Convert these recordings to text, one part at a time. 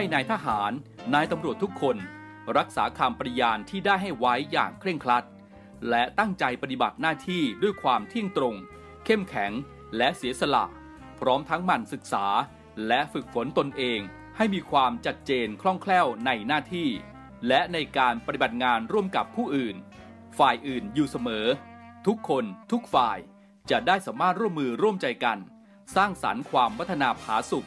ให้นายทหารนายตำรวจทุกคนรักษาคำปฏิญาณที่ได้ให้ไว้อย่างเคร่งครัดและตั้งใจปฏิบัติหน้าที่ด้วยความเที่ยงตรงเข้มแข็งและเสียสละพร้อมทั้งหมั่นศึกษาและฝึกฝนตนเองให้มีความชัดเจนคล่องแคล่วในหน้าที่และในการปฏิบัติงานร่วมกับผู้อื่นฝ่ายอื่นอยู่เสมอทุกคนทุกฝ่ายจะได้สามารถร่วมมือร่วมใจกันสร้างสรรค์ความพัฒนาผาสุก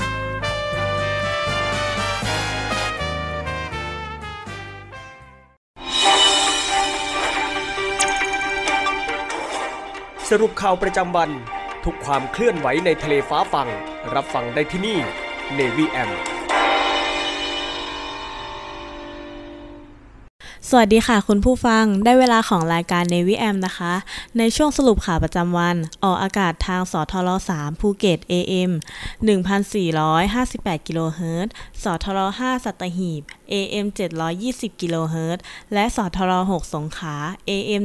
สรุปข่าวประจำวันทุกความเคลื่อนไหวในทะเลฟ้าฟังรับฟังได้ที่นี่ Navy AM สวัสดีค่ะคุณผู้ฟังได้เวลาของรายการ Navy AM นะคะในช่วงสรุปข่าวประจำวันออกอากาศทางสทร3ภูเก็ต AM 1458 กิโลเฮิรตซ์สทร5สัตหีบ AM 720 กิโลเฮิรตซ์และสทร6สงขลา AM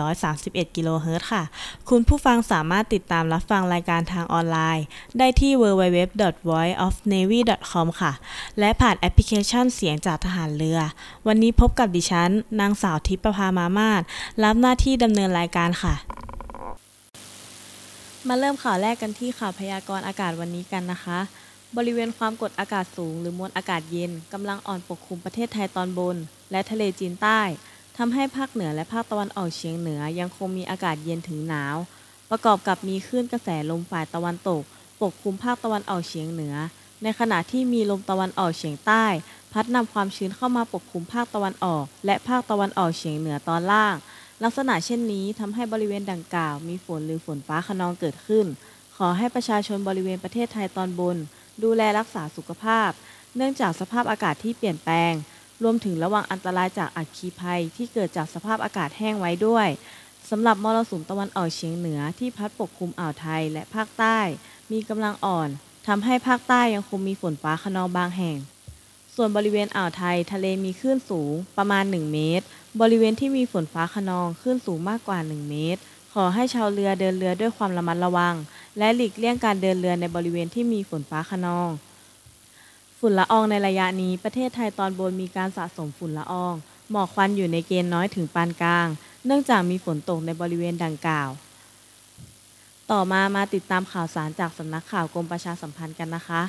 1431 กิโลเฮิรตซ์ค่ะคุณผู้ฟังสามารถติดตามรับฟังรายการทางออนไลน์ได้ที่ www.voiceofnavy.com ค่ะและผ่านแอปพลิเคชันเสียงจากทหารเรือวันนี้พบกับดิฉันนางสาวทิพย์ประภามามาศรับหน้าที่ดำเนินรายการค่ะมาเริ่มข่าวแรกกันที่ข่าวพยากรณ์อากาศวันนี้กันนะคะบริเวณความกดอากาศสูงหรือมวลอากาศเย็นกำลังอ่อนปกคลุมประเทศไทยตอนบนและทะเลจีนใต้ทำให้ภาคเหนือและภาคตะวันออกเฉียงเหนือยังคงมีอากาศเย็นถึงหนาวประกอบกับมีคลื่นกระแสลมฝ่ายตะวันตกปกคลุมภาคตะวันออกเฉียงเหนือในขณะที่มีลมตะวันออกเฉียงใต้พัดนำความชื้นเข้ามาปกคลุมภาคตะวันออกและภาคตะวันออกเฉียงเหนือตอนล่างลักษณะเช่นนี้ทำให้บริเวณดังกล่าวมีฝนหรือฝนฟ้าคะนองเกิดขึ้นขอให้ประชาชนบริเวณประเทศไทยตอนบนดูแลรักษาสุขภาพเนื่องจากสภาพอากาศที่เปลี่ยนแปลงรวมถึงระวังอันตรายจากอัคคีภัยที่เกิดจากสภาพอากาศแห้งไว้ด้วยสำหรับมรสุมตะวันออกเฉียงเหนือที่พัดปกคลุมอ่าวไทยและภาคใต้มีกำลังอ่อนทำให้ภาคใต้ยังคงมีฝนฟ้าคะนองบางแห่งส่วนบริเวณอ่าวไทยทะเลมีคลื่นสูงประมาณ1เมตรบริเวณที่มีฝนฟ้าคะนองคลื่นสูงมากกว่า1เมตรขอให้ชาวเรือเดินเรือด้วยความระมัดระวังและหลีกเลี่ยงการเดินเรือในบริเวณที่มีฝนฟ้าคะนองฝุ่นละอองในระยะนี้ประเทศไทยตอนบนมีการสะสมฝุ่นละอองหมอกควันอยู่ในเกณฑ์น้อยถึงปานกลางเนื่องจากมีฝนตกในบริเวณดังกล่าวต่อมาติดตามข่าวสารจากสำนักข่าวกรมประชาสัมพันธ์กันนะคะ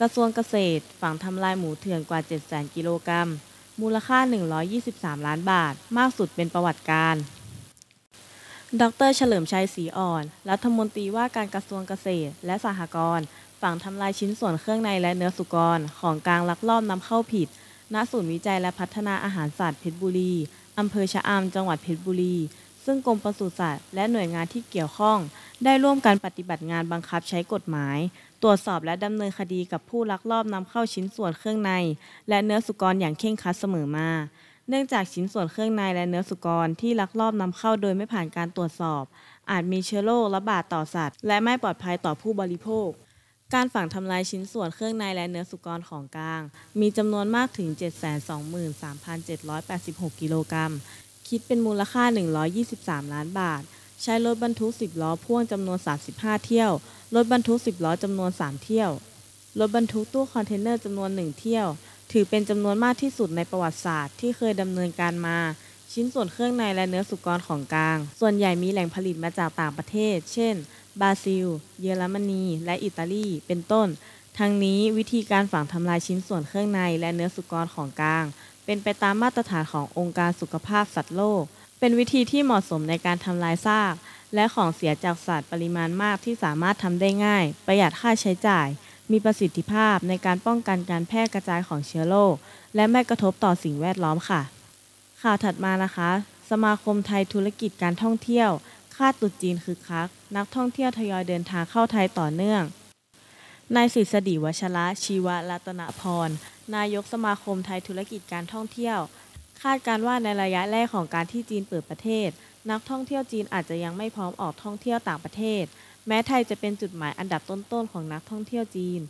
กระทรวงเกษตรฝังทำลายหมูเถื่อนกว่า 700,000 กิโลกรัมมูลค่า123ล้านบาทมากสุดเป็นประวัติการดร.เฉลิมชัยศรีอ่อนรัฐมนตรีว่าการกระทรวงเกษตรและสหกรณ์ฝังทำลายชิ้นส่วนเครื่องในและเนื้อสุกรของกลางลักลอบนำเข้าผิดณศูนย์วิจัยและพัฒนาอาหารสัตว์เพชรบุรีอำเภอชะอำจังหวัดเพชรบุรีซึ่งกรมปศุสัตว์และหน่วยงานที่เกี่ยวข้องได้ร่วมกันปฏิบัติงานบังคับใช้กฎหมายตรวจสอบและดำเนินคดีกับผู้ลักลอบนำเข้าชิ้นส่วนเครื่องในและเนื้อสุกรอย่างเคร่งครัดเสมอมาเนื่องจากชิ้นส่วนเครื่องในและเนื้อสุกรที่ลักลอบนำเข้าโดยไม่ผ่านการตรวจสอบอาจมีเชื้อโรคระบาดต่อสัตว์และไม่ปลอดภัยต่อผู้บริโภคการฝังทำลายชิ้นส่วนเครื่องในและเนื้อสุกรของกลางมีจำนวนมากถึง 723,786 กิโลกรัมคิดเป็นมูลค่า123ล้านบาทใช้รถบรรทุก10ล้อพ่วงจำนวน35เที่ยวรถบรรทุก10ล้อจำนวน3เที่ยวรถบรรทุกตู้คอนเทนเนอร์จำนวน1เที่ยวถือเป็นจำนวนมากที่สุดในประวัติศาสตร์ที่เคยดำเนินการมาชิ้นส่วนเครื่องในและเนื้อสุกรของกลางส่วนใหญ่มีแหล่งผลิตมาจากต่างประเทศเช่นบราซิลเยอรมนีและอิตาลีเป็นต้น ทั้งนี้วิธีการฝังทำลายชิ้นส่วนเครื่องในและเนื้อสุกรของกลางเป็นไปตามมาตรฐานขององค์การสุขภาพสัตว์โลกเป็นวิธีที่เหมาะสมในการทำลายซากและของเสียจากสัตว์ปริมาณมากที่สามารถทำได้ง่ายประหยัดค่าใช้จ่ายมีประสิทธิภาพในการป้องกันการแพร่กระจายของเชื้อโรคและไม่กระทบต่อสิ่งแวดล้อมค่ะข่าวถัดมานะคะสมาคมไทยธุรกิจการท่องเที่ยวคาดตรุษจีนคึกคักนักท่องเที่ยวทยอยเดินทางเข้าไทยต่อเนื่องนายศิษฎีวชระชีวรัตนพรนายกสมาคมไทยธุรกิจการท่องเที่ยวคาดการว่าในระยะแรกของการที่จีนเปิดประเทศนักท่องเที่ยวจีนอาจจะยังไม่พร้อมออกท่องเที่ยวต่างประเทศแม้ไทยจะเป็นจุดหมายอันดับต้นๆของนักท่องเที่ยวจีน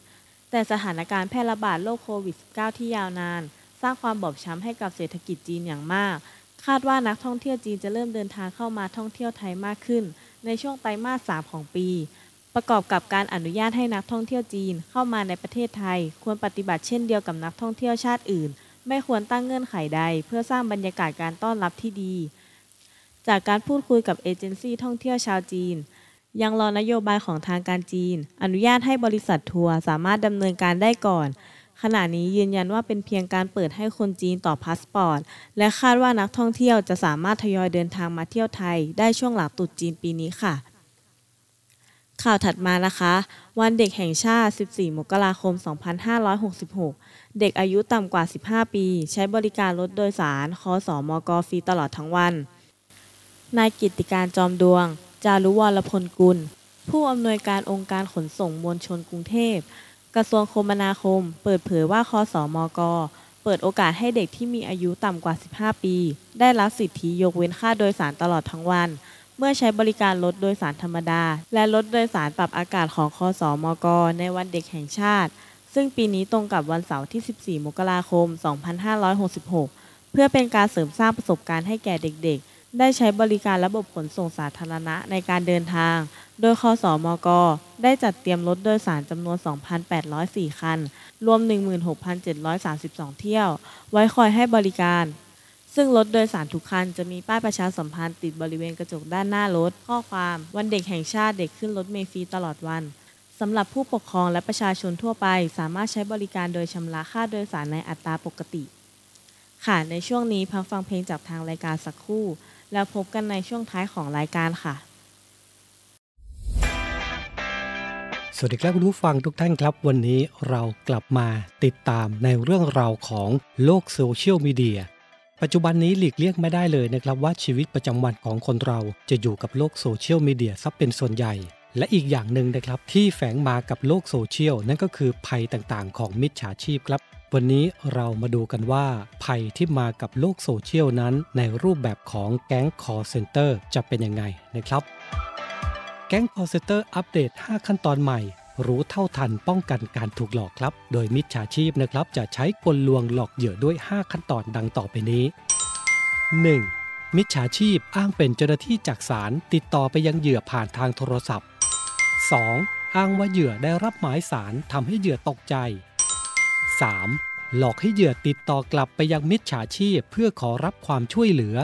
แต่สถานการณ์แพร่ระบาดโรคโควิด -19 ที่ยาวนานสร้างความบอบช้ำให้กับเศรษฐกิจจีนอย่างมากคาดว่านักท่องเที่ยวจีนจะเริ่มเดินทางเข้ามาท่องเที่ยวไทยมากขึ้นในช่วงไตรมาส 3 ของปีประกอบกับการอนุญาตให้นักท่องเที่ยวจีนเข้ามาในประเทศไทยควรปฏิบัติเช่นเดียวกับนักท่องเที่ยวชาติอื่นไม่ควรตั้งเงื่อนไขใดเพื่อสร้างบรรยากาศการต้อนรับที่ดีจากการพูดคุยกับเอเจนซี่ท่องเที่ยวชาวจีนยังรอนโยบายของทางการจีนอนุญาตให้บริษัททัวร์สามารถดำเนินการได้ก่อนขณะนี้ยืนยันว่าเป็นเพียงการเปิดให้คนจีนต่อพาสปอร์ตและคาดว่านักท่องเที่ยวจะสามารถทยอยเดินทางมาเที่ยวไทยได้ช่วงหลังตรุษจีนปีนี้ค่ะข่าวถัดมานะคะวันเด็กแห่งชาติ 14 มกราคม 2566 เด็กอายุต่ำกว่า 15 ปีใช้บริการรถโดยสารคสมก.ฟรีตลอดทั้งวันนายกิตติการจอมดวงจารุวรพลกุลผู้อำนวยการองค์การขนส่งมวลชนกรุงเทพกระทรวงคมนาคมเปิดเผยว่าคสมก.เปิดโอกาสให้เด็กที่มีอายุต่ำกว่า 15 ปีได้รับสิทธิยกเว้นค่าโดยสารตลอดทั้งวันเมื่อใช้บริการรถโดยสารธรรมดาและรถโดยสารปรับอากาศของคสมก.ในวันเด็กแห่งชาติซึ่งปีนี้ตรงกับวันเสาร์ที่ 14 มกราคม 2566 เพื่อเป็นการเสริมสร้างประสบการณ์ให้แก่เด็กๆได้ใช้บริการระบบขนส่งสาธารณะในการเดินทางโดยคสมก.ได้จัดเตรียมรถโดยสารจำนวน 2,804 คันรวม 16,732 เที่ยวไว้คอยให้บริการซึ่งรถโดยสารทุกคันจะมีป้ายประชาสัมพันธ์ติดบริเวณกระจกด้านหน้ารถข้อความวันเด็กแห่งชาติเด็กขึ้นรถเมล์ฟรีตลอดวันสำหรับผู้ปกครองและประชาชนทั่วไปสามารถใช้บริการโดยชำระค่าโดยสารในอัตราปกติค่ะในช่วงนี้พักฟังเพลงจากทางรายการสักครู่แล้วพบกันในช่วงท้ายของรายการค่ะสวัสดีครับคุณผู้ฟังทุกท่านครับวันนี้เรากลับมาติดตามในเรื่องราวของโลกโซเชียลมีเดียปัจจุบันนี้หลีกเลี่ยงไม่ได้เลยนะครับว่าชีวิตประจำวันของคนเราจะอยู่กับโลกโซเชียลมีเดียซะเป็นส่วนใหญ่และอีกอย่างหนึ่งนะครับที่แฝงมากับโลกโซเชียลนั่นก็คือภัยต่างๆของมิจฉาชีพครับวันนี้เรามาดูกันว่าภัยที่มากับโลกโซเชียลนั้นในรูปแบบของแก๊งคอลเซ็นเตอร์จะเป็นยังไงนะครับแก๊งคอลเซ็นเตอร์อัปเดต5 ขั้นตอนใหม่รู้เท่าทันป้องกันการถูกหลอกครับโดยมิจฉาชีพนะครับจะใช้กลลวงหลอกเหยื่อด้วย5 ขั้นตอนดังต่อไปนี้ 1. มิจฉาชีพอ้างเป็นเจ้าหน้าที่จากศาลติดต่อไปยังเหยื่อผ่านทางโทรศัพท์ 2. อ้างว่าเหยื่อได้รับหมายศาลทำให้เหยื่อตกใจ 3. หลอกให้เหยื่อติดต่อกลับไปยังมิจฉาชีพเพื่อขอรับความช่วยเหลือ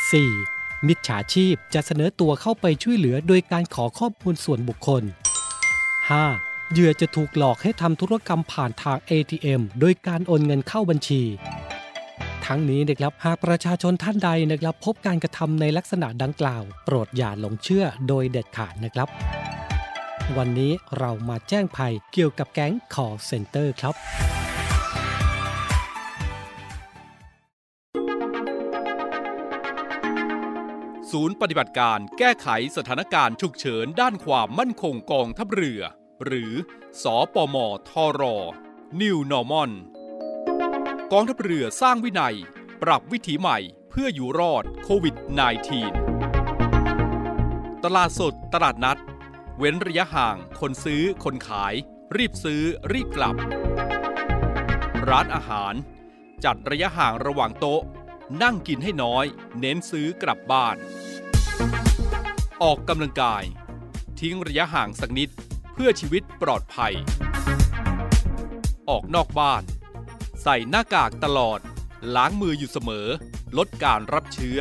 4. มิจฉาชีพจะเสนอตัวเข้าไปช่วยเหลือโดยการขอข้อมูลส่วนบุคคล5. เหยื่อจะถูกหลอกให้ทำธุรกรรมผ่านทาง ATM โดยการโอนเงินเข้าบัญชีทั้งนี้นะครับหากประชาชนท่านใดนะครับพบการกระทำในลักษณะดังกล่าวโปรดอย่าหลงเชื่อโดยเด็ดขาดนะครับวันนี้เรามาแจ้งภัยเกี่ยวกับแก๊ง Call Center ครับศูนย์ปฏิบัติการแก้ไขสถานการณ์ฉุกเฉินด้านความมั่นคงกองทัพเรือหรือสปมทร New Normal กองทัพเรือสร้างวินัยปรับวิถีใหม่เพื่ออยู่รอดโควิด -19 ตลาดสดตลาดนัดเว้นระยะห่างคนซื้อคนขายรีบซื้อรีบกลับร้านอาหารจัดระยะห่างระหว่างโต๊ะนั่งกินให้น้อยเน้นซื้อกลับบ้านออกกำลังกายทิ้งระยะห่างสักนิดเพื่อชีวิตปลอดภัยออกนอกบ้านใส่หน้ากากตลอดล้างมืออยู่เสมอลดการรับเชื้อ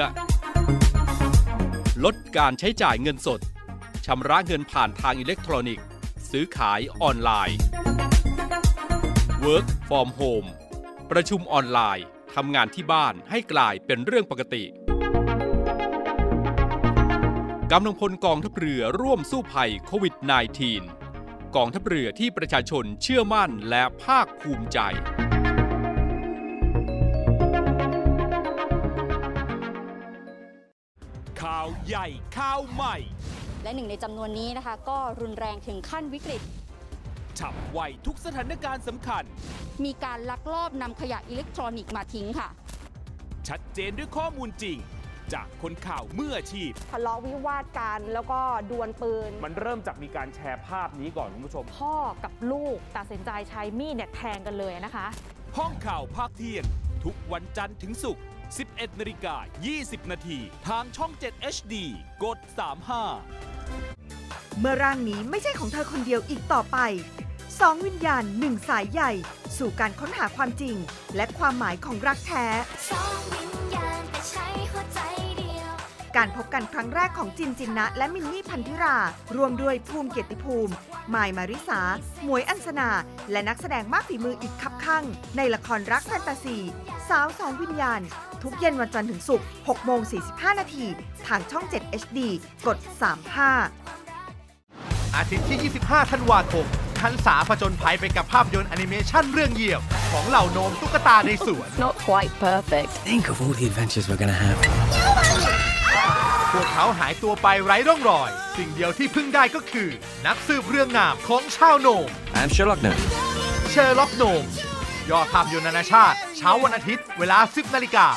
ลดการใช้จ่ายเงินสดชำระเงินผ่านทางอิเล็กทรอนิกส์ซื้อขายออนไลน์ Work from Home ประชุมออนไลน์ทำงานที่บ้านให้กลายเป็นเรื่องปกติกำลังพลกองทัพเรือร่วมสู้ภัยโควิด -19 กองทัพเรือที่ประชาชนเชื่อมั่นและภาคภูมิใจข่าวใหญ่ข่าวใหม่และหนึ่งในจำนวนนี้นะคะก็รุนแรงถึงขั้นวิกฤตฉับไวทุกสถานการณ์สำคัญมีการลักลอบนำขยะอิเล็กทรอนิกส์มาทิ้งค่ะชัดเจนด้วยข้อมูลจริงจากคนข่าวมืออาชีพทะเลาะวิวาทกันแล้วก็ดวลปืนมันเริ่มจากมีการแชร์ภาพนี้ก่อนคุณผู้ชมพ่อกับลูกตัดสินใจใช้มีดแทงกันเลยนะคะห้องข่าวภาคเที่ยงทุกวันจันทร์ถึงศุกร์ 11:20 น.ทางช่อง 7 HD กด 35เมื่อร่างนี้ไม่ใช่ของเธอคนเดียวอีกต่อไป2วิญญาณ1สายใหญ่สู่การค้นหาความจริงและความหมายของรักแท้การพบกันครั้งแรกของจินจินนะและมินนี่พันธิรารวมด้วยภูมิเกียรติภูมิมายมาริสาหมวยอัญชนาและนักแสดงมากฝีมืออีกคับคั่งในละครรักแฟนตาซีสาวสองวิญญาณทุกเย็นวันจันทร์ถึงศุกร์ 6:45 นาทีทางช่อง 7 HD กด 35 อาทิตย์ที่ 25 ธันวาคมขันสาผจญภัยไปกับภาพยนตร์แอนิเมชั่นเรื่องเหยี่ยวของเหล่าโนมตุ๊กตาในสวน Not quite perfect Think of all the adventures we're gonna haveพวกเขาหายตัวไปไร้ร่องรอยสิ่งเดียวที่พึ่งได้ก็คือนักสืบเรื่องงามของชาวโนม I'm Sherlock Gnome Sherlock Gnome ยอดภาพยนตร์นานาชาติเช้าวันอาทิตย์เวลา 10 นาฬิกา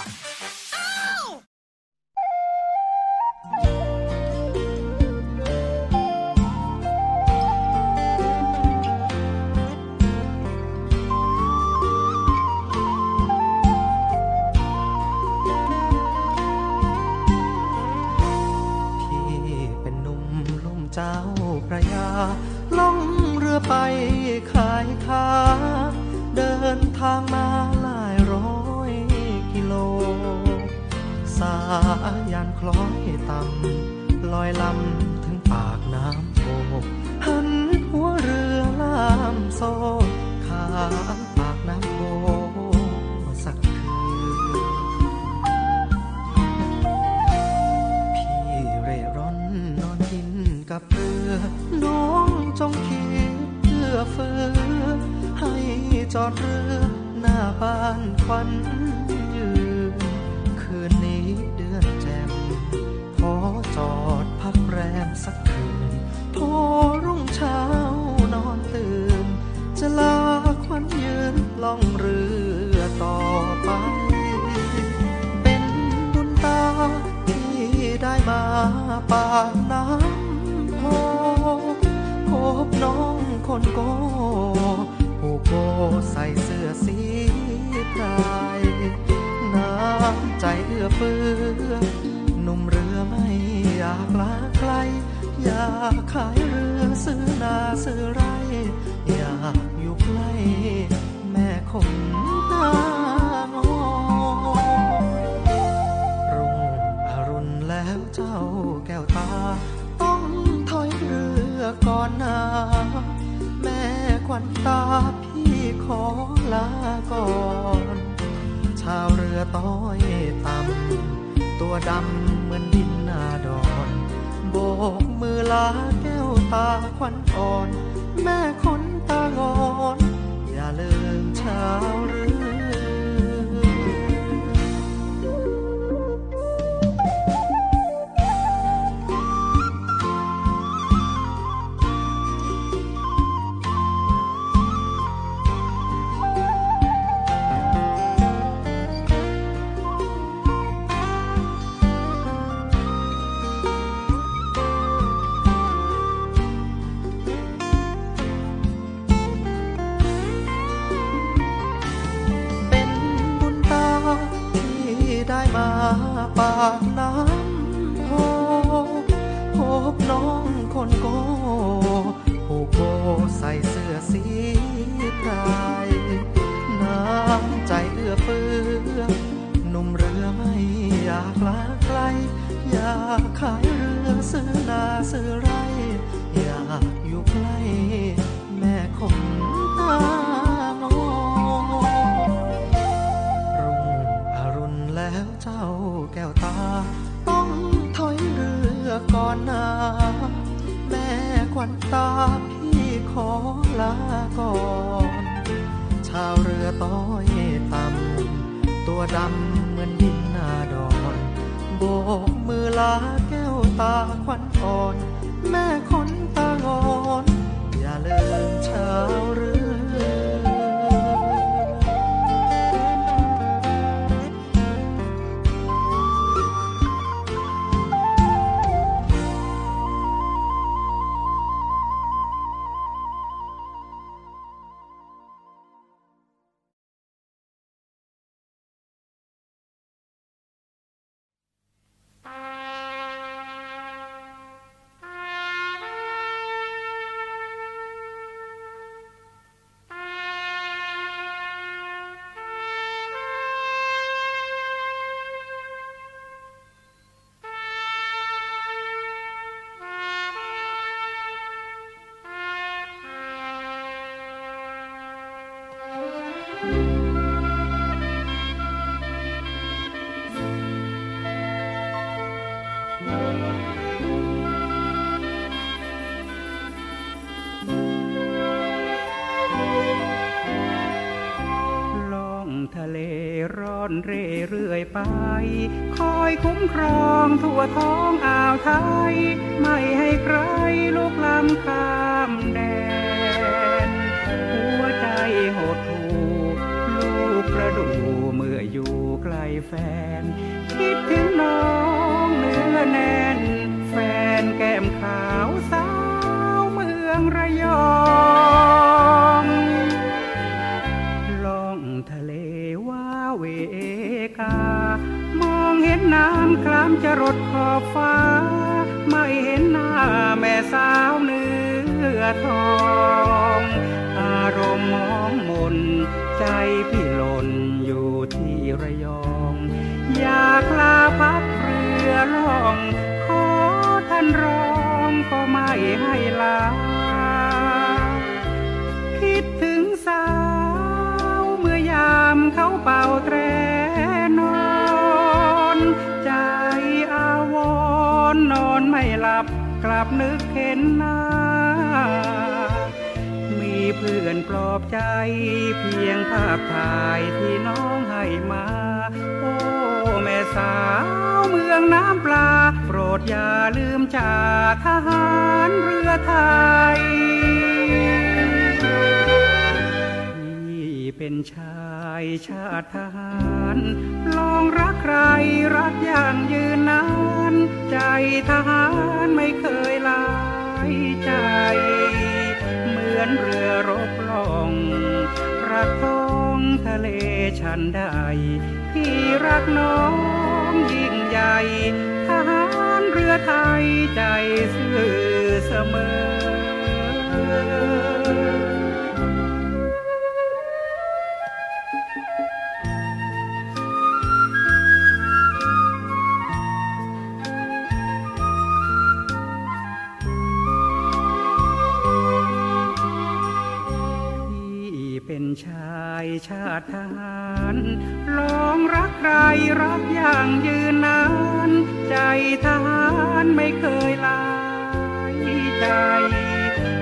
อยากอยู่ใกล้แม่คงตามอง แล้วเจ้าแก้วตาต้องถอยเรือก่อนนะแม่ขวัญตาพี่ขอลาก่อนชาวเรือต้อยต่ำตัวดำเหมือนดินนาดอนโบกมือลาแก้วตาขวัญอ่อนแม่ขนตางอนอย่าลืมชาวเรือเรื่อยไปคอยคุ้มครองทั่วท้องอ่าวไทยไม่ให้ใครลุกล้ำข้ามแดนหัวใจหดหู่ลูกประดูเมื่ออยู่ไกลแฟนคิดถึงน้องเนื้อแน่นแฟนแก้มขาวสาวเมืองระยองล่องทะเลว้าเวมองเห็นน้ำคล้ำจะรดขอบฟ้าไม่เห็นหน้าแม่สาวเนื้อทองอารมณ์มองมนใจพี่หล่นอยู่ที่ระยองอยากลาพักเรือล่องขอท่านร้องก็ไม่ให้ลาคิดถึงสาวเมื่อยามเขาเป่าแตรนอนใจอาวรนอนไม่หลับกลับนึกเห็นหน้ามีเพื่อนปลอบใจเพียงภาพถ่ายที่น้องให้มาโอ้แม่สาวเมืองน้ำปลาโปรดอย่าลืมจ่าทหารเรือไทยเป็นชายชาติทหารลองรักใครรักอย่างยืนนานใจทหารไม่เคยลายใจเหมือนเรือรบล่องรักท้องทะเลฉันใดพี่รักน้องยิ่งใหญ่ทหารเรือไทยใจซื่อเสมอชายชาติทหารลองรักใครรักอย่างยืนนานใจทหารไม่เคยลายใจ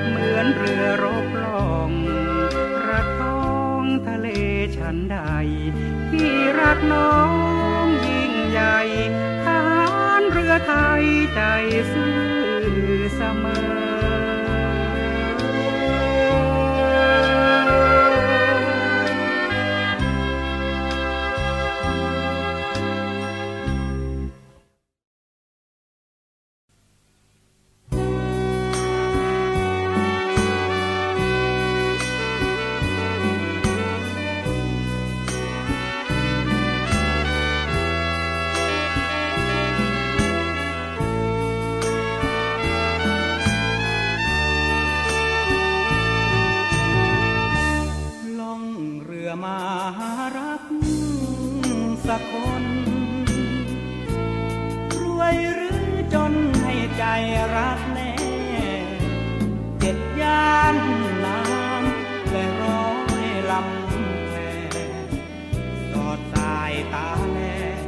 เหมือนเรือรบล่องรักท้องทะเลฉันใดที่รักน้องยิ่งใหญ่ทหารเรือไทยใจซื่อเสมอตาแล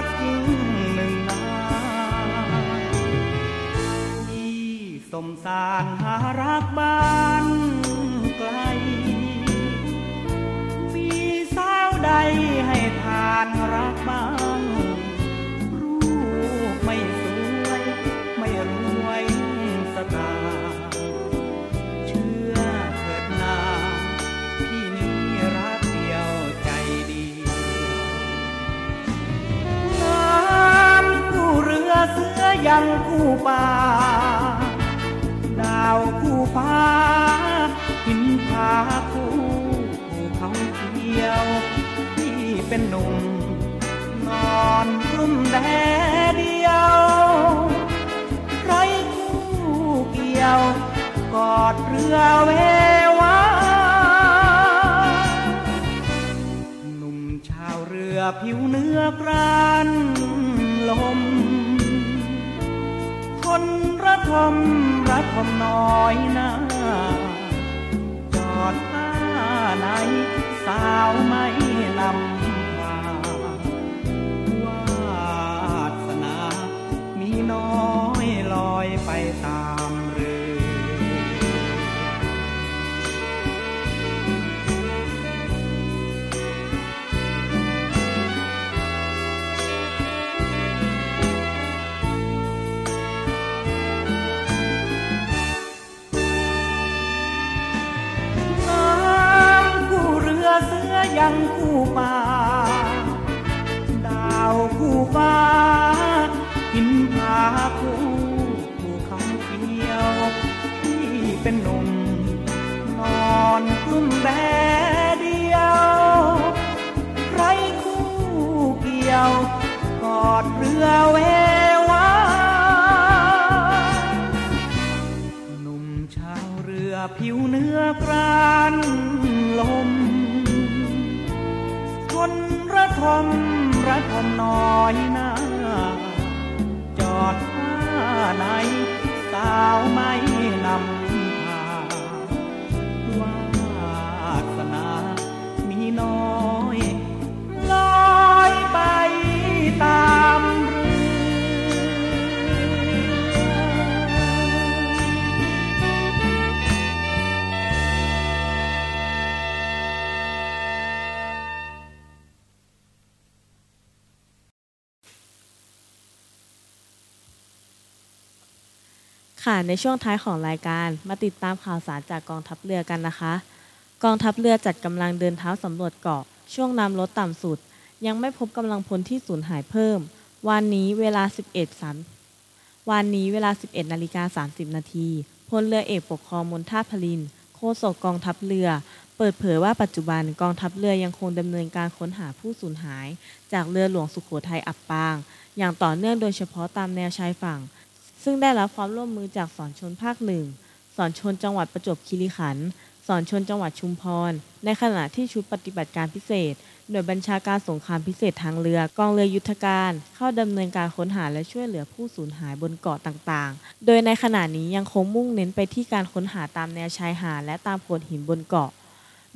รักยิ่งหนึ่งนาที่สมสารหารักบ้านไกลมีสาวใดให้ทานรักบ้างรูปไม่สวยไม่รวยสตาเชื่อเถิดนาพี่นี้รักเดียวใจดีน้ำคู่เรือเสือยังคู่ป่าดาวคู่ฟ้าหินผาคู่เขาเขียวที่เป็นหนุ่มนอนรุ่มแดดเดียวไร้คู่เกี่ยวกอดเรือเววาหนุ่มชาวเรือผิวเนื้อกรานลมคนระทมน้อยหน้าจอดไหนสาวไม่นำพาวาสนามีน้อยลอยไปตามเรือยังคู่ป่าดาวคู่ฟ้าหินผาคู่เขาเขียวที่เป็นหนุ่มนอนกลุ้มแดดเดียวไร้คู่เกี่ยวกอดเรือเววาหนุ่มชาวเรือผิวเนื้อกรานลมคนระทมน้อยหน้าจอดท่าไหนสาวไม่นำพาวาสนามีน้อยลอยไปตามเรือในช่วงท้ายของรายการมาติดตามข่าวสารจากกองทัพเรือกันนะคะกองทัพเรือจัดกำลังเดินเท้าสำรวจเกาะช่วงน้ำลดต่ำสุดยังไม่พบกำลังพลที่สูญหายเพิ่มวันนี้เวลา 11:30 น.พลเรือเอกปกครองมนทาพลินโฆษกกองทัพเรือเปิดเผยว่าปัจจุบันกองทัพเรือยังคงดำเนินการค้นหาผู้สูญหายจากเรือหลวงสุโขทัยอับปางอย่างต่อเนื่องโดยเฉพาะตามแนวชายฝั่งซึ่งได้รับความร่วมมือจากศรชลภาค 1 ศรชลจังหวัดประจวบคีรีขันธ์ ศรชลจังหวัดชุมพรในขณะที่ชุดปฏิบัติการพิเศษหน่วยบัญชาการสงครามพิเศษทางเรือกองเรือยุทธการเข้าดำเนินการค้นหาและช่วยเหลือผู้สูญหายบนเกาะต่างๆโดยในขณะนี้ยังคงมุ่งเน้นไปที่การค้นหาตามแนวชายหาดและตามโขดหินบนเกาะ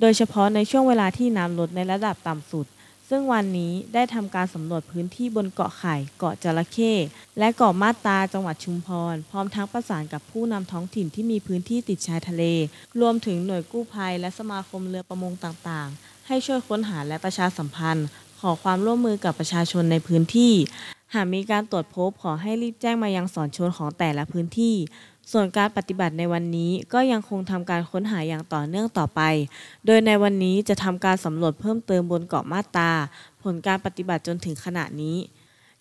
โดยเฉพาะในช่วงเวลาที่น้ำลดในระดับต่ำสุดซึ่งวันนี้ได้ทำการสำรวจพื้นที่บนเกาะไข่เกาะจระเข้และเกาะมาตาจังหวัดชุมพรพร้อมทั้งประสานกับผู้นำท้องถิ่นที่มีพื้นที่ติดชายทะเลรวมถึงหน่วยกู้ภัยและสมาคมเรือประมงต่างๆให้ช่วยค้นหาและประชาสัมพันธ์ขอความร่วมมือกับประชาชนในพื้นที่หากมีการตรวจพบขอให้รีบแจ้งมายังศรชลของแต่ละพื้นที่ส่วนการปฏิบัติในวันนี้ก็ยังคงทำการค้นหาอย่างต่อเนื่องต่อไปโดยในวันนี้จะทำการสำรวจเพิ่มเติมบนเกาะมาตาผลการปฏิบัติจนถึงขณะนี้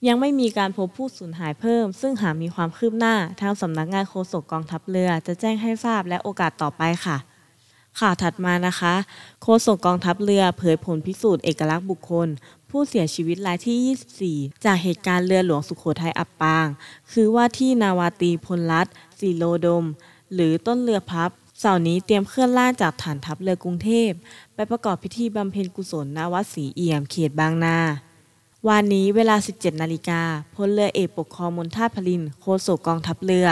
ยังไม่มีการพบผู้สูญหายเพิ่มซึ่งหากมีความคืบหน้าทางสำนักงานโฆษกกองทัพเรือจะแจ้งให้ทราบและโอกาสต่อไปค่ะข่าวถัดมานะคะโฆษกกองทัพเรือเผยผลพิสูจน์เอกลักษณ์บุคคลผู้เสียชีวิตรายที่ 24จากเหตุการณ์เรือหลวงสุโขทัยอับปางคือว่าที่นาวาตรีพลรัตน์ศิโลดมหรือต้นเรือพับเสาร์นี้เตรียมเคลื่อนล่างจากฐานทัพเรือกรุงเทพไปประกอบพิธีบำเพ็ญกุศลณวัดศรีเอี่ยมเขตบางนาวันนี้เวลา 17 นาฬิกาพลเรือเอกปกครองมนทาพลินโฆษกกองทัพเรือ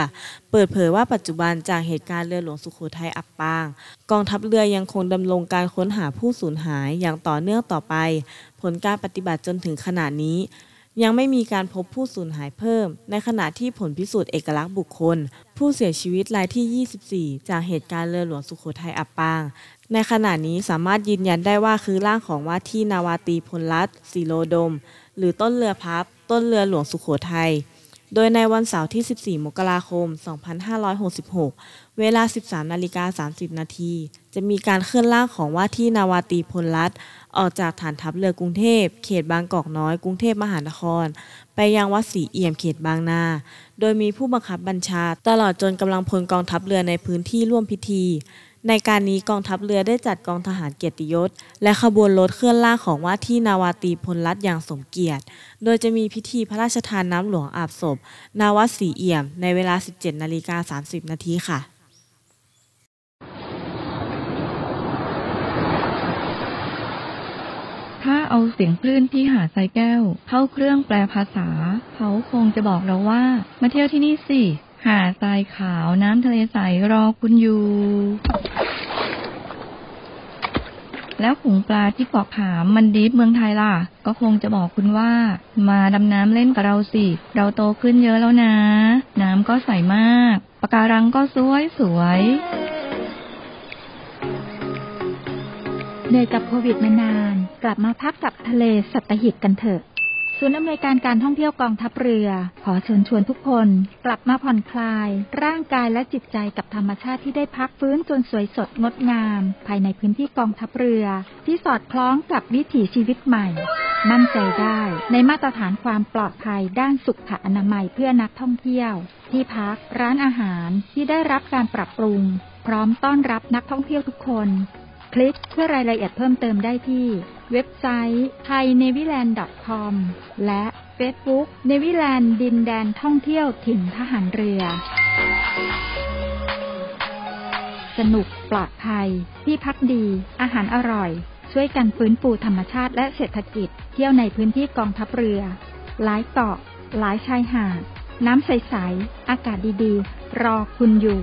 เปิดเผยว่าปัจจุบันจากเหตุการณ์เรือหลวงสุโขทัยอับปางกองทัพเรือยังคงดำรงการค้นหาผู้สูญหายอย่างต่อเนื่องต่อไปผลการปฏิบัติจนถึงขณะนี้ ยังไม่มีการพบผู้สูญหายเพิ่มในขณะที่ผลพิสูจน์เอกลักษณ์บุคคลผู้เสียชีวิตรายที่ 24จากเหตุการณ์เรือหลวงสุโขทัยอับปางในขณะนี้สามารถยืนยันได้ว่าคือร่างของว่าที่นาวาตรีพลรัตน์ ศิโรดมหรือต้นเรือพับต้นเรือหลวงสุโขทัยโดยในวันเสาร์ที่ 14 มกราคม 2566 เวลา 13:30 น.จะมีการเคลื่อนร่างของว่าที่นาวาตรีพลรัตน์ออกจากฐานทัพเรือกรุงเทพเขตบางกอกน้อยกรุงเทพมหานครไปยังวัดศรีเอี่ยมเขตบางนาโดยมีผู้บังคับบัญชาตลอดจนกำลังพลกองทัพเรือในพื้นที่ร่วมพิธีในการนี้กองทัพเรือได้จัดกองทหารเกียรติยศและขบวนรถเคลื่อนร่างของว่าที่นาวาตรีพลรัตน์อย่างสมเกียรติโดยจะมีพิธีพระราชทานน้ำหลวงอาบศพณ วัดศรีเอี่ยมในเวลา 17:30 น.ค่ะถ้าเอาเสียงคลื่นที่หาดทรายแก้วเข้าเครื่องแปลภาษาเขาคงจะบอกเราว่ามาเที่ยวที่นี่สิหาดทรายขาวน้ำทะเลใสรอคุณอยู่แล้วฝูงปลาที่เกาะขามมันดีฟเมืองไทยล่ะก็คงจะบอกคุณว่ามาดำน้ำเล่นกับเราสิเราโตขึ้นเยอะแล้วนะน้ำก็ใสมากปะการังก็สวยสวยเหนื่อยกับโควิดมานานกลับมาพักกับทะเลสัตหีบกันเถอะศูนย์อำนวยการการท่องเที่ยวกองทัพเรือขอเชิญชวนทุกคนกลับมาผ่อนคลายร่างกายและจิตใจกับธรรมชาติที่ได้พักฟื้นจนสวยสดงดงามภายในพื้นที่กองทัพเรือที่สอดคล้องกับวิถีชีวิตใหม่มั่นใจได้ในมาตรฐานความปลอดภัยด้านสุขอนามัยเพื่อนักท่องเที่ยวที่พักร้านอาหารที่ได้รับการปรับปรุงพร้อมต้อนรับนักท่องเที่ยวทุกคนคลิกเพื่อรายละเอียดเพิ่มเติมได้ที่เว็บไซต์ thainewiland.com และเฟซบุ๊ก Newiland ดินแดนท่องเที่ยวถิ่นทหารเรือสนุกปลอดภัยที่พักดีอาหารอร่อยช่วยกันฟื้นฟูธรรมชาติและเศรษฐกิจเที่ยวในพื้นที่กองทัพเรือหลายเกาะหลายชายหาดน้ำใสๆอากาศดีๆรอคุณอยู่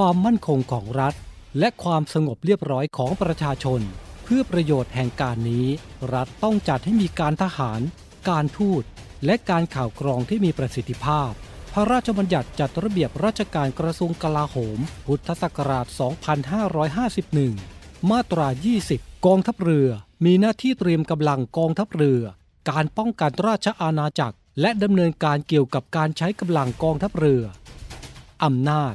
ความมั่นคงของรัฐและความสงบเรียบร้อยของประชาชนเพื่อประโยชน์แห่งการนี้รัฐต้องจัดให้มีการทหารการทูตและการข่าวกรองที่มีประสิทธิภาพพระราชบัญญัติจัดระเบียบราชการกระทรวงกลาโหมพุทธศักราช 2551 มาตรา 20 กองทัพเรือมีหน้าที่เตรียมกำลังกองทัพเรือการป้องกันราชอาณาจักรและดำเนินการเกี่ยวกับการใช้กำลังกองทัพเรืออำนาจ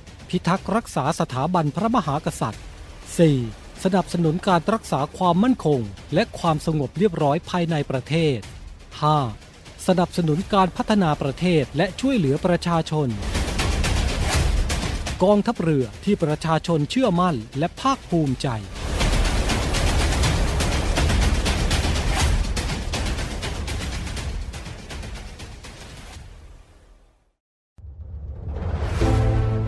พิทักษ์รักษาสถาบันพระมหากษัตริย์ 4. สนับสนุนการรักษาความมั่นคงและความสงบเรียบร้อยภายในประเทศ 5. สนับสนุนการพัฒนาประเทศและช่วยเหลือประชาชนกองทัพเรือที่ประชาชนเชื่อมั่นและภาคภูมิใจ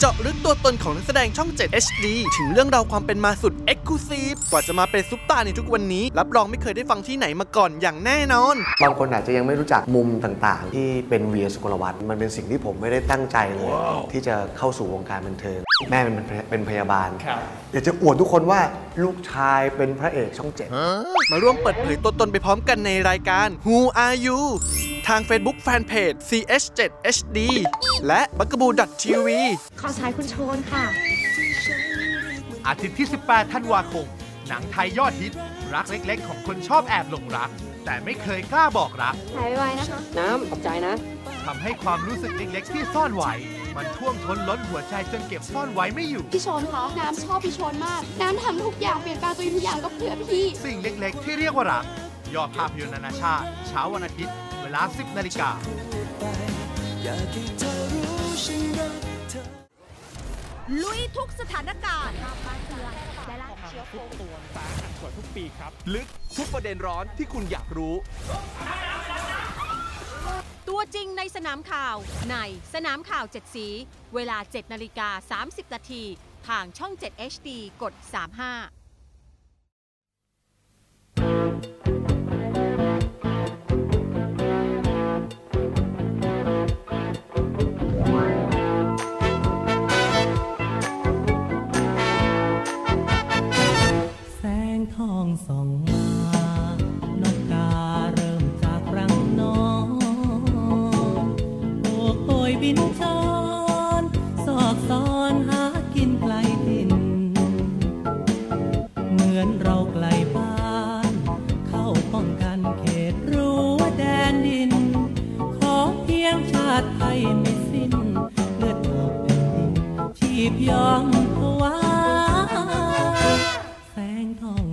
เจาะลึกตัวตนของนักแสดงช่อง 7 HD ถึงเรื่องราวความเป็นมาสุด Exclusive กว่าจะมาเป็นซุปตาร์ในทุกวันนี้รับรองไม่เคยได้ฟังที่ไหนมาก่อนอย่างแน่นอนบางคนอาจจะยังไม่รู้จักมุมต่างๆที่เป็นเวีย ศุกลวัฒน์มันเป็นสิ่งที่ผมไม่ได้ตั้งใจเลย wow. ที่จะเข้าสู่วงการบันเทิงแม่เป็นพยาบาลอยากจะอวดทุกคนว่าลูกชายเป็นพระเอกช่อง 7 มาร่วมเปิดเผยตัวตนไปพร้อมกันในรายการ Who Are Youทาง Facebook Fanpage CH7HD และ bakaboo.tv ขอสายคุณโชนค่ะอาทิตย์ที่18ธันวาคมหนังไทยยอดฮิตรักเล็กๆของคนชอบแอบหลงรักแต่ไม่เคยกล้าบอกรักหายไวๆนะคะน้ำขอบใจนะทำให้ความรู้สึกเล็กๆที่ซ่อนไว้มันท่วมท้นล้นหัวใจจนเก็บซ่อนไว้ไม่อยู่พี่โชนคะน้ำชอบพี่โชนมากน้ำทำทุกอย่างเปลี่ยนแปลงตัวเองทุกอย่างก็เพื่อพี่สิ่งเล็กๆที่เรียกว่ารักยอดภาพยนตร์นานาชาติเช้าวันอาทิตย์เวลา 10 นาฬิกาลุยทุกสถานการณ์ลึกทุกประเด็นร้อนที่คุณอยากรู้ตัวจริงในสนามข่าวในสนามข่าว7สีเวลา 7:30 นาทีทางช่อง 7 HD กด 35ห้องส่องมานกกาเริ่มจากรังนอนโอ้โหยบินจรสอกสอนหากินไกลถิ่นเหมือนเราไกลบ้านเข้าป้องกันเขตรั้วแดนดินขอเพียงชาติไทยไม่สิ้นเลือดออกเป็นดินชีพยอมถวายแสงทอง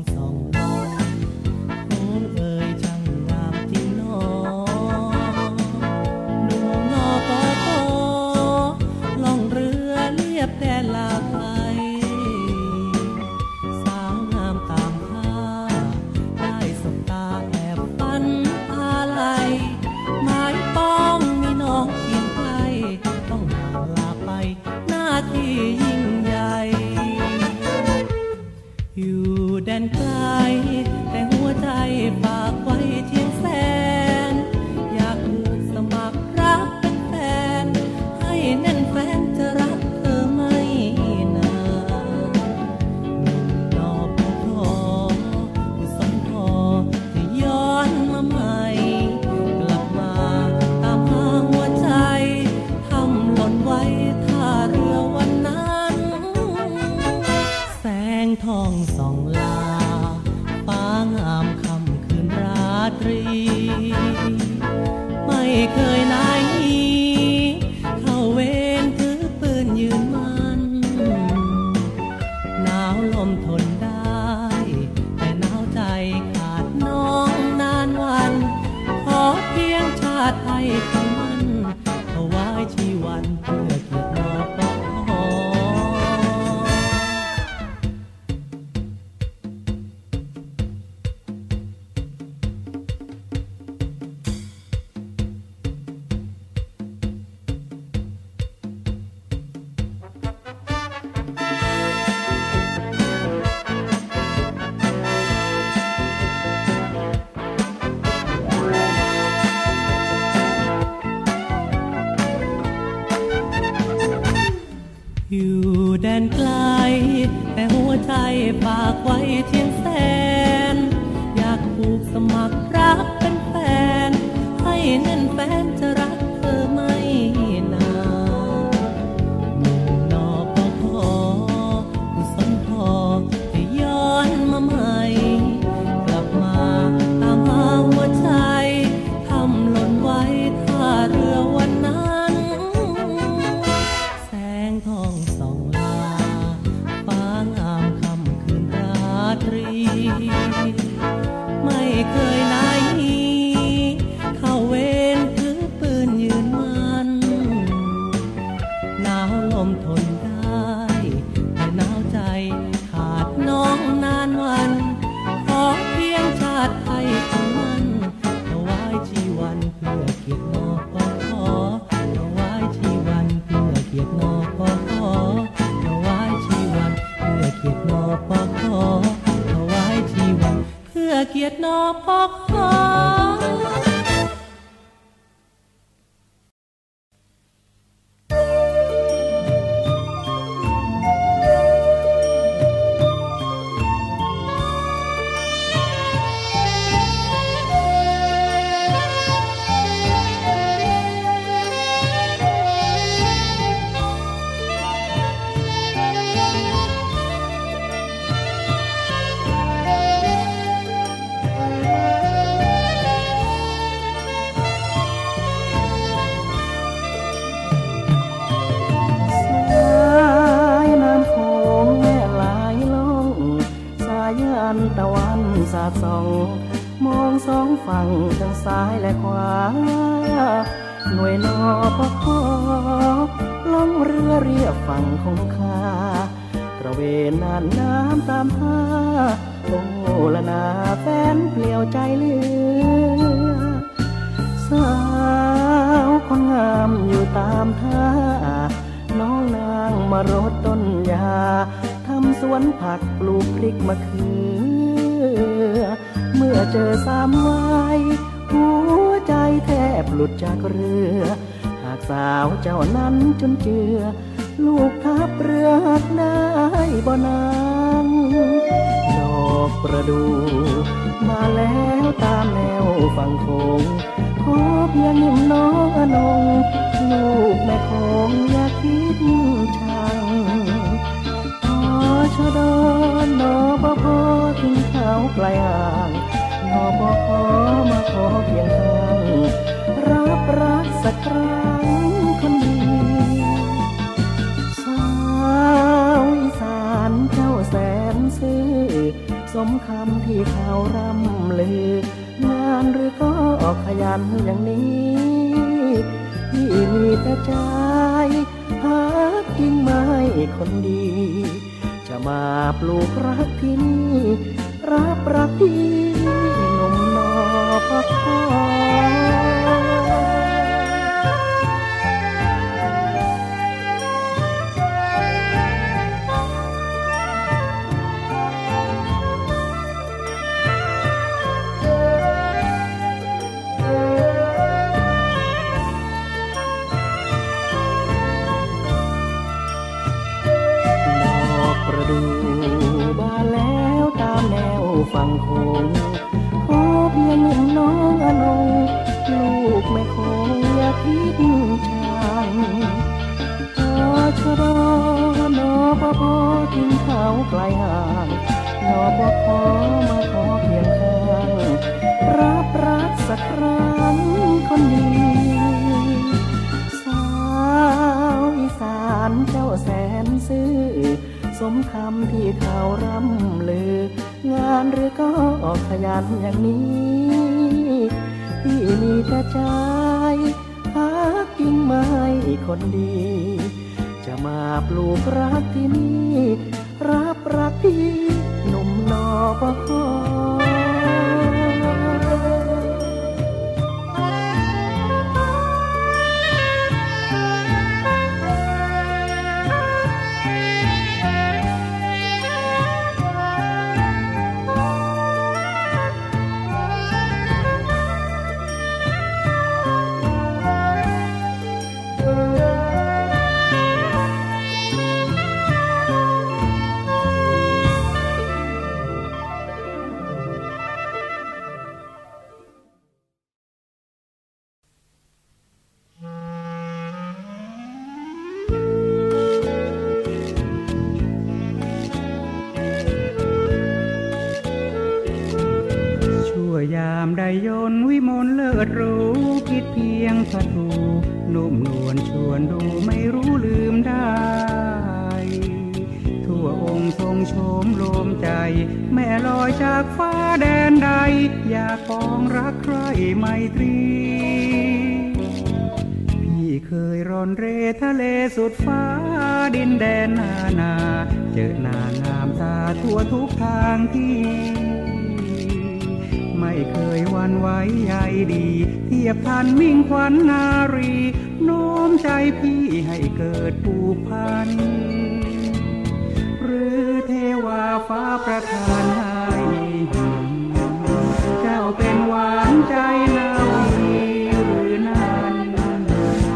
เป็นหวานใจเรามีหรือนาน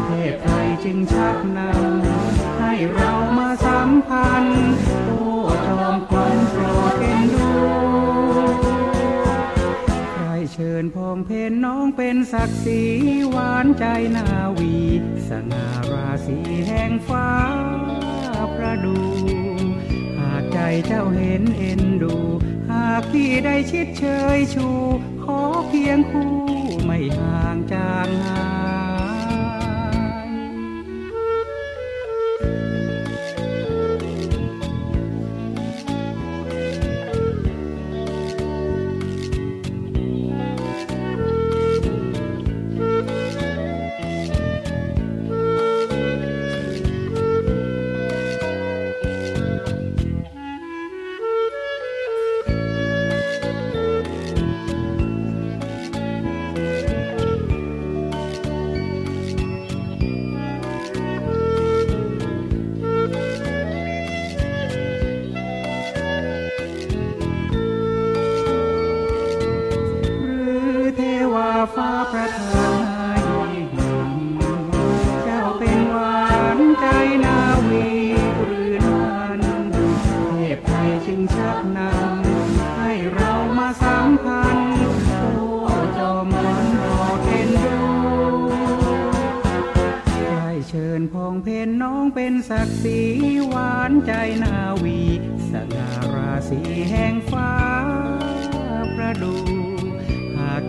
เทพไทยจึงชักนำให้เรามาสัมพันธ์โอ้จอมขวัญโปรดเอ็นดูใครเชิญพองเพนน้องเป็นศักดิ์ศรีหวานใจนาวีสง่าราศีแห่งฟ้าประดูหากใจเจ้าเห็นเอ็นดูหากพี่ได้ชิดเชยชูขอเพียงคู่ไม่ห่างจางหายฟ้าประทานให้เจ้าเป็นหวานใจนาวีหรือนานเทพไทยจึงชักนำให้เรามาสัมพันธ์โอ้จอมขวัญโปรดเอ็นดูได้เชิญพองเพนน้องเป็นศักดิ์ศรีหวานใจนาวีสง่าราศีแห่งฟ้าประดู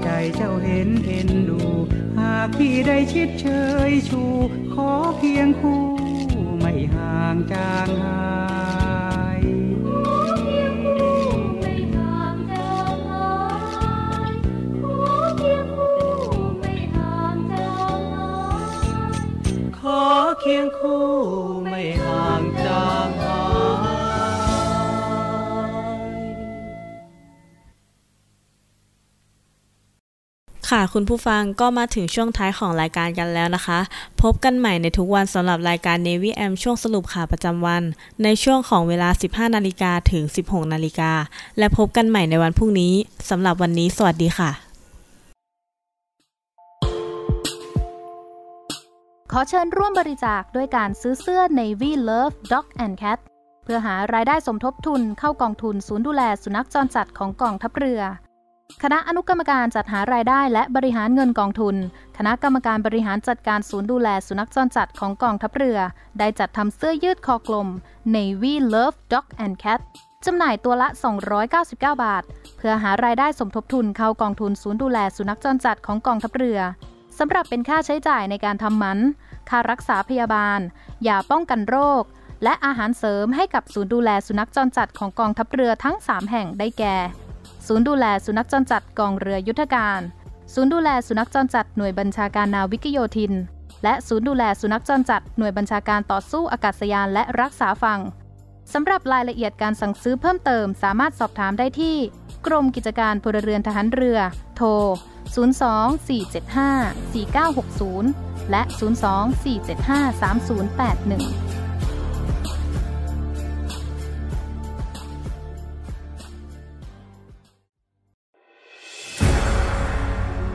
ใจเจ้าเห็นเอ็นดูหากพี่ได้ชิดเชยชูขอเพียงคู่ไม่ห่างจางหายขอเคียงคู่ไม่ห่างจางหายค่ะคุณผู้ฟังก็มาถึงช่วงท้ายของรายการกันแล้วนะคะพบกันใหม่ในทุกวันสำหรับรายการ Navy AM ช่วงสรุปข่าวประจำวันในช่วงของเวลา 15:00 น.ถึง 16:00 น.และพบกันใหม่ในวันพรุ่งนี้สำหรับวันนี้สวัสดีค่ะขอเชิญร่วมบริจาคด้วยการซื้อเสื้อ Navy Love Dog and Cat เพื่อหารายได้สมทบทุนเข้ากองทุนศูนย์ดูแลสุนัขจรจัดของกองทัพเรือคณะอนุกรรมการจัดหารายได้และบริหารเงินกองทุนคณะกรรมการบริหารจัดการศูนย์ดูแลสุนัขจรจัดของกองทัพเรือได้จัดทำเสื้อยืดคอกลม Navy Love Dog and Cat จำหน่ายตัวละ299 บาทเพื่อหารายได้สมทบทุนเข้ากองทุนศูนย์ดูแลสุนัขจรจัดของกองทัพเรือสำหรับเป็นค่าใช้จ่ายในการทำมันค่ารักษาพยาบาลยาป้องกันโรคและอาหารเสริมให้กับศูนย์ดูแลสุนัขจรจัดของกองทัพเรือทั้ง3แห่งได้แก่ศูนย์ดูแลสุนัขจรจัดกองเรือยุทธการศูนย์ดูแลสุนัขจรจัดหน่วยบัญชาการนาวิกโยธินและศูนย์ดูแลสุนัขจรจัดหน่วยบัญชาการต่อสู้อากาศยานและรักษาฝั่งสำหรับรายละเอียดการสั่งซื้อเพิ่มเติมสามารถสอบถามได้ที่กรมกิจการพลเรือนทหารเรือโทร024754960และ024753081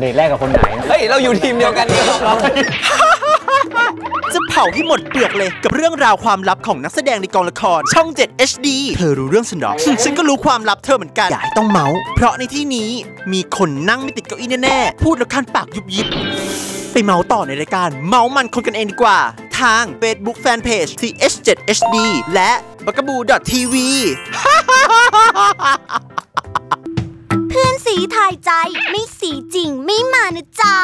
เดทแรกกับคนไหนเฮ้ยเราอยู่ทีมเดียวกันเนี่ยจะ เผาให้หมดเปลือกเลยกับเรื่องราวความลับของนักแสดงในกองละครช่อง 7 HD เธอรู้เรื่องฉันหรอ ฉันก็รู้ความลับเธอเหมือนกันอย่าให้ต้องเมาเพราะในที่นี้มีคนนั่งไม่ติดเก้าอี้แน่ๆพูดแล้วคันปากยุบยิบไปเมาต่อในรายการเมามันคนกันเองดีกว่าทาง Facebook Fanpage TH7HD และbakaboo.tv เพื่อนสีทายใจไม่สีจริงไม่มานะจ๊ะ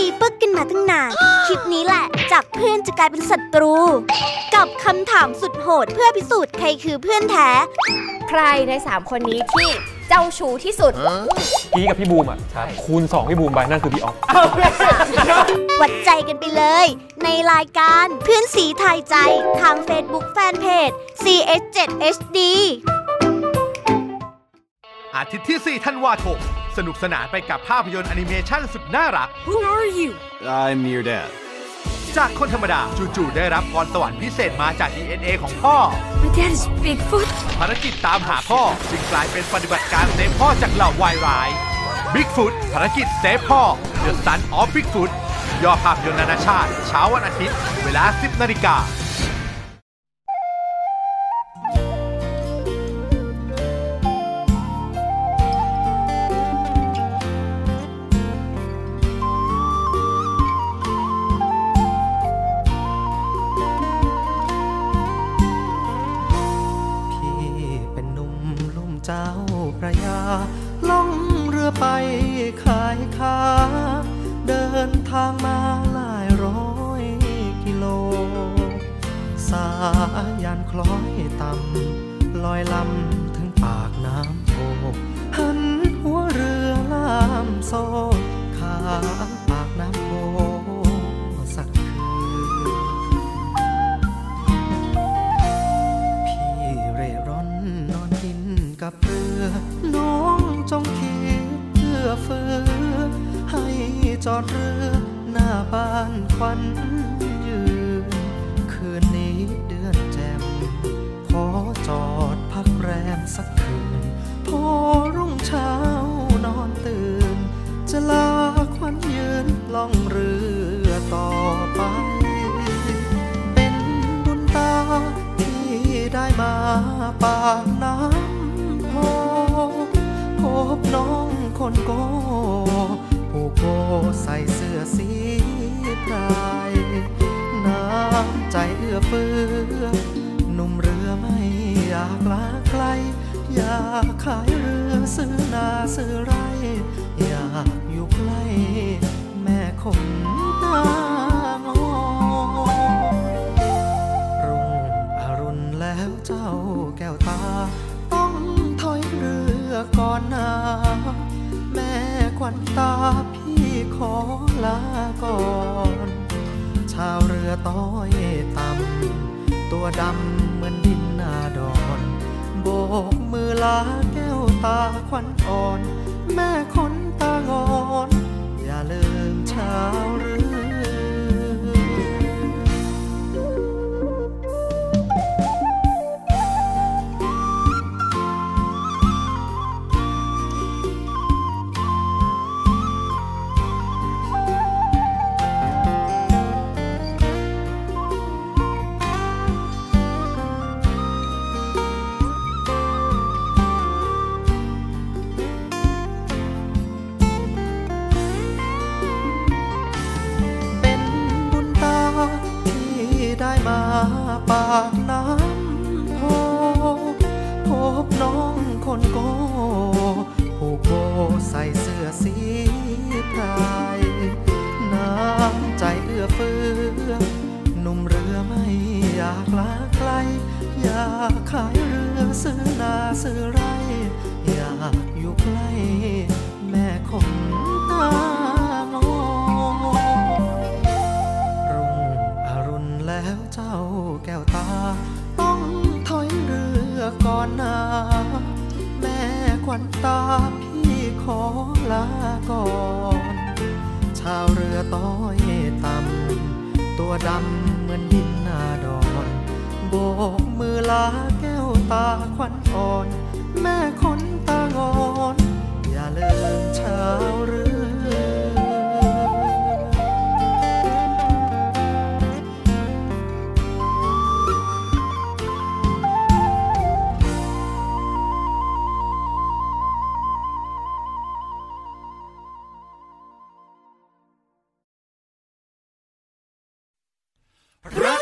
สีปึกกันมาตั้งนานคลิปนี้แหละจากเพื่อนจะกลายเป็นศัตรูกับคำถามสุดโหดเพื่อพิสูจน์ใครคือเพื่อนแท้ใครใน3คนนี้ที่เจ้าชู้ที่สุดพี่กับพี่บูมอ่ะครับคูณ2พี่บูมไปนั่นคือพี่ออฟวัดใจกันไปเลยในรายการเพื่อนสีทายใจทาง Facebook Fanpage CH7HD อาทิตย์ที่4ธันวาคมสนุกสนานไปกับภาพยนตร์แอนิเมชันสุดน่ารัก Who are you? I'm your dad จากคนธรรมดาจู่ๆได้รับพรสวรรค์พิเศษมาจาก DNA ของพ่อ My dad is Bigfoot ภารกิจตามหาพ่อจึงกลายเป็นปฏิบัติการเซฟพ่อจากเหล่าวายร้าย Bigfoot ภารกิจเซฟพ่อ The Son of Bigfoot ย่อภาพยนตร์นานาชาติเช้าวันอาทิตย์เวลา 10 นาฬิกา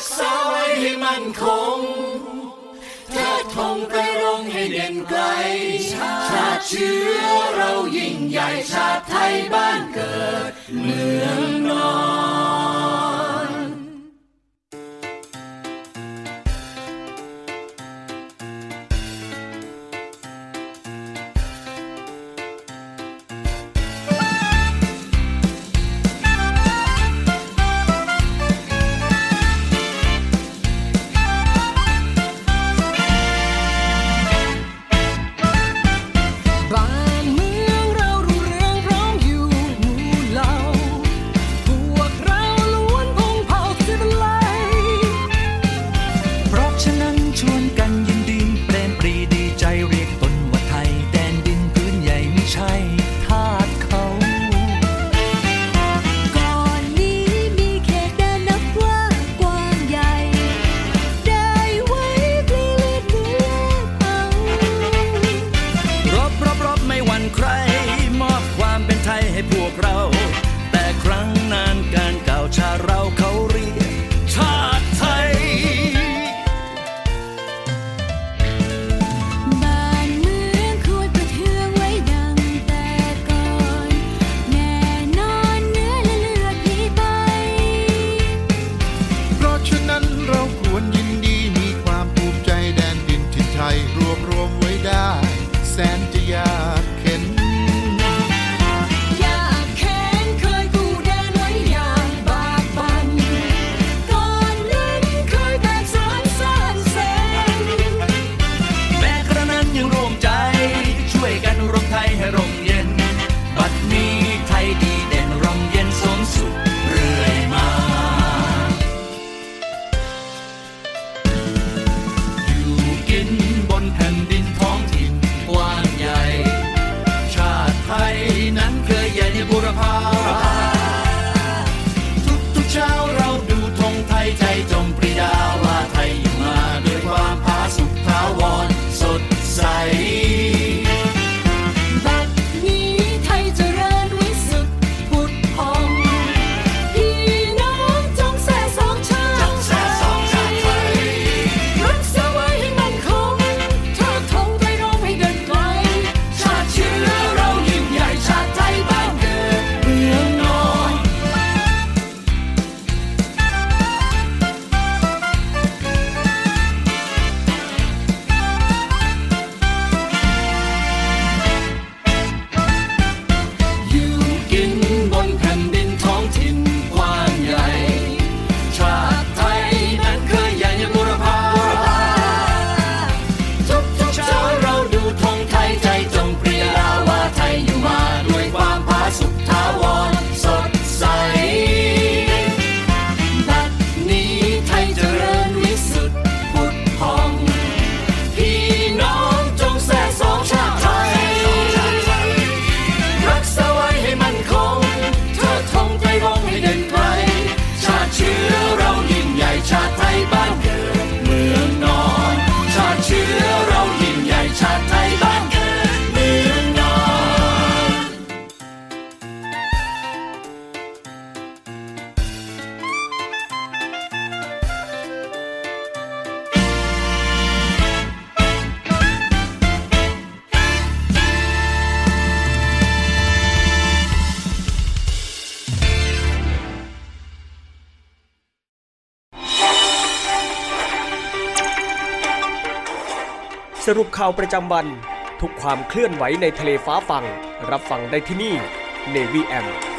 กษาไว้ให้มั่นคงเทิดธงไปรงให้เด่นไกลชาติเชื้อเรายิ่งใหญ่ชาติไทยบ้านเกิดเมืองนอนสรุปข่าวประจำวันทุกความเคลื่อนไหวในทะเลฟ้าฟังรับฟังได้ที่นี่ Navy AM